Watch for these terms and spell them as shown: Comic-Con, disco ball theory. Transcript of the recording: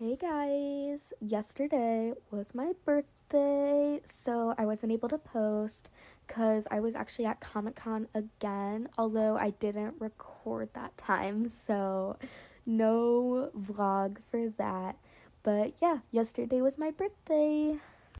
Hey guys, yesterday was my birthday, so I wasn't able to post because I was actually at Comic-Con again, although I didn't record that time, so no vlog for that. But yeah, yesterday was my birthday.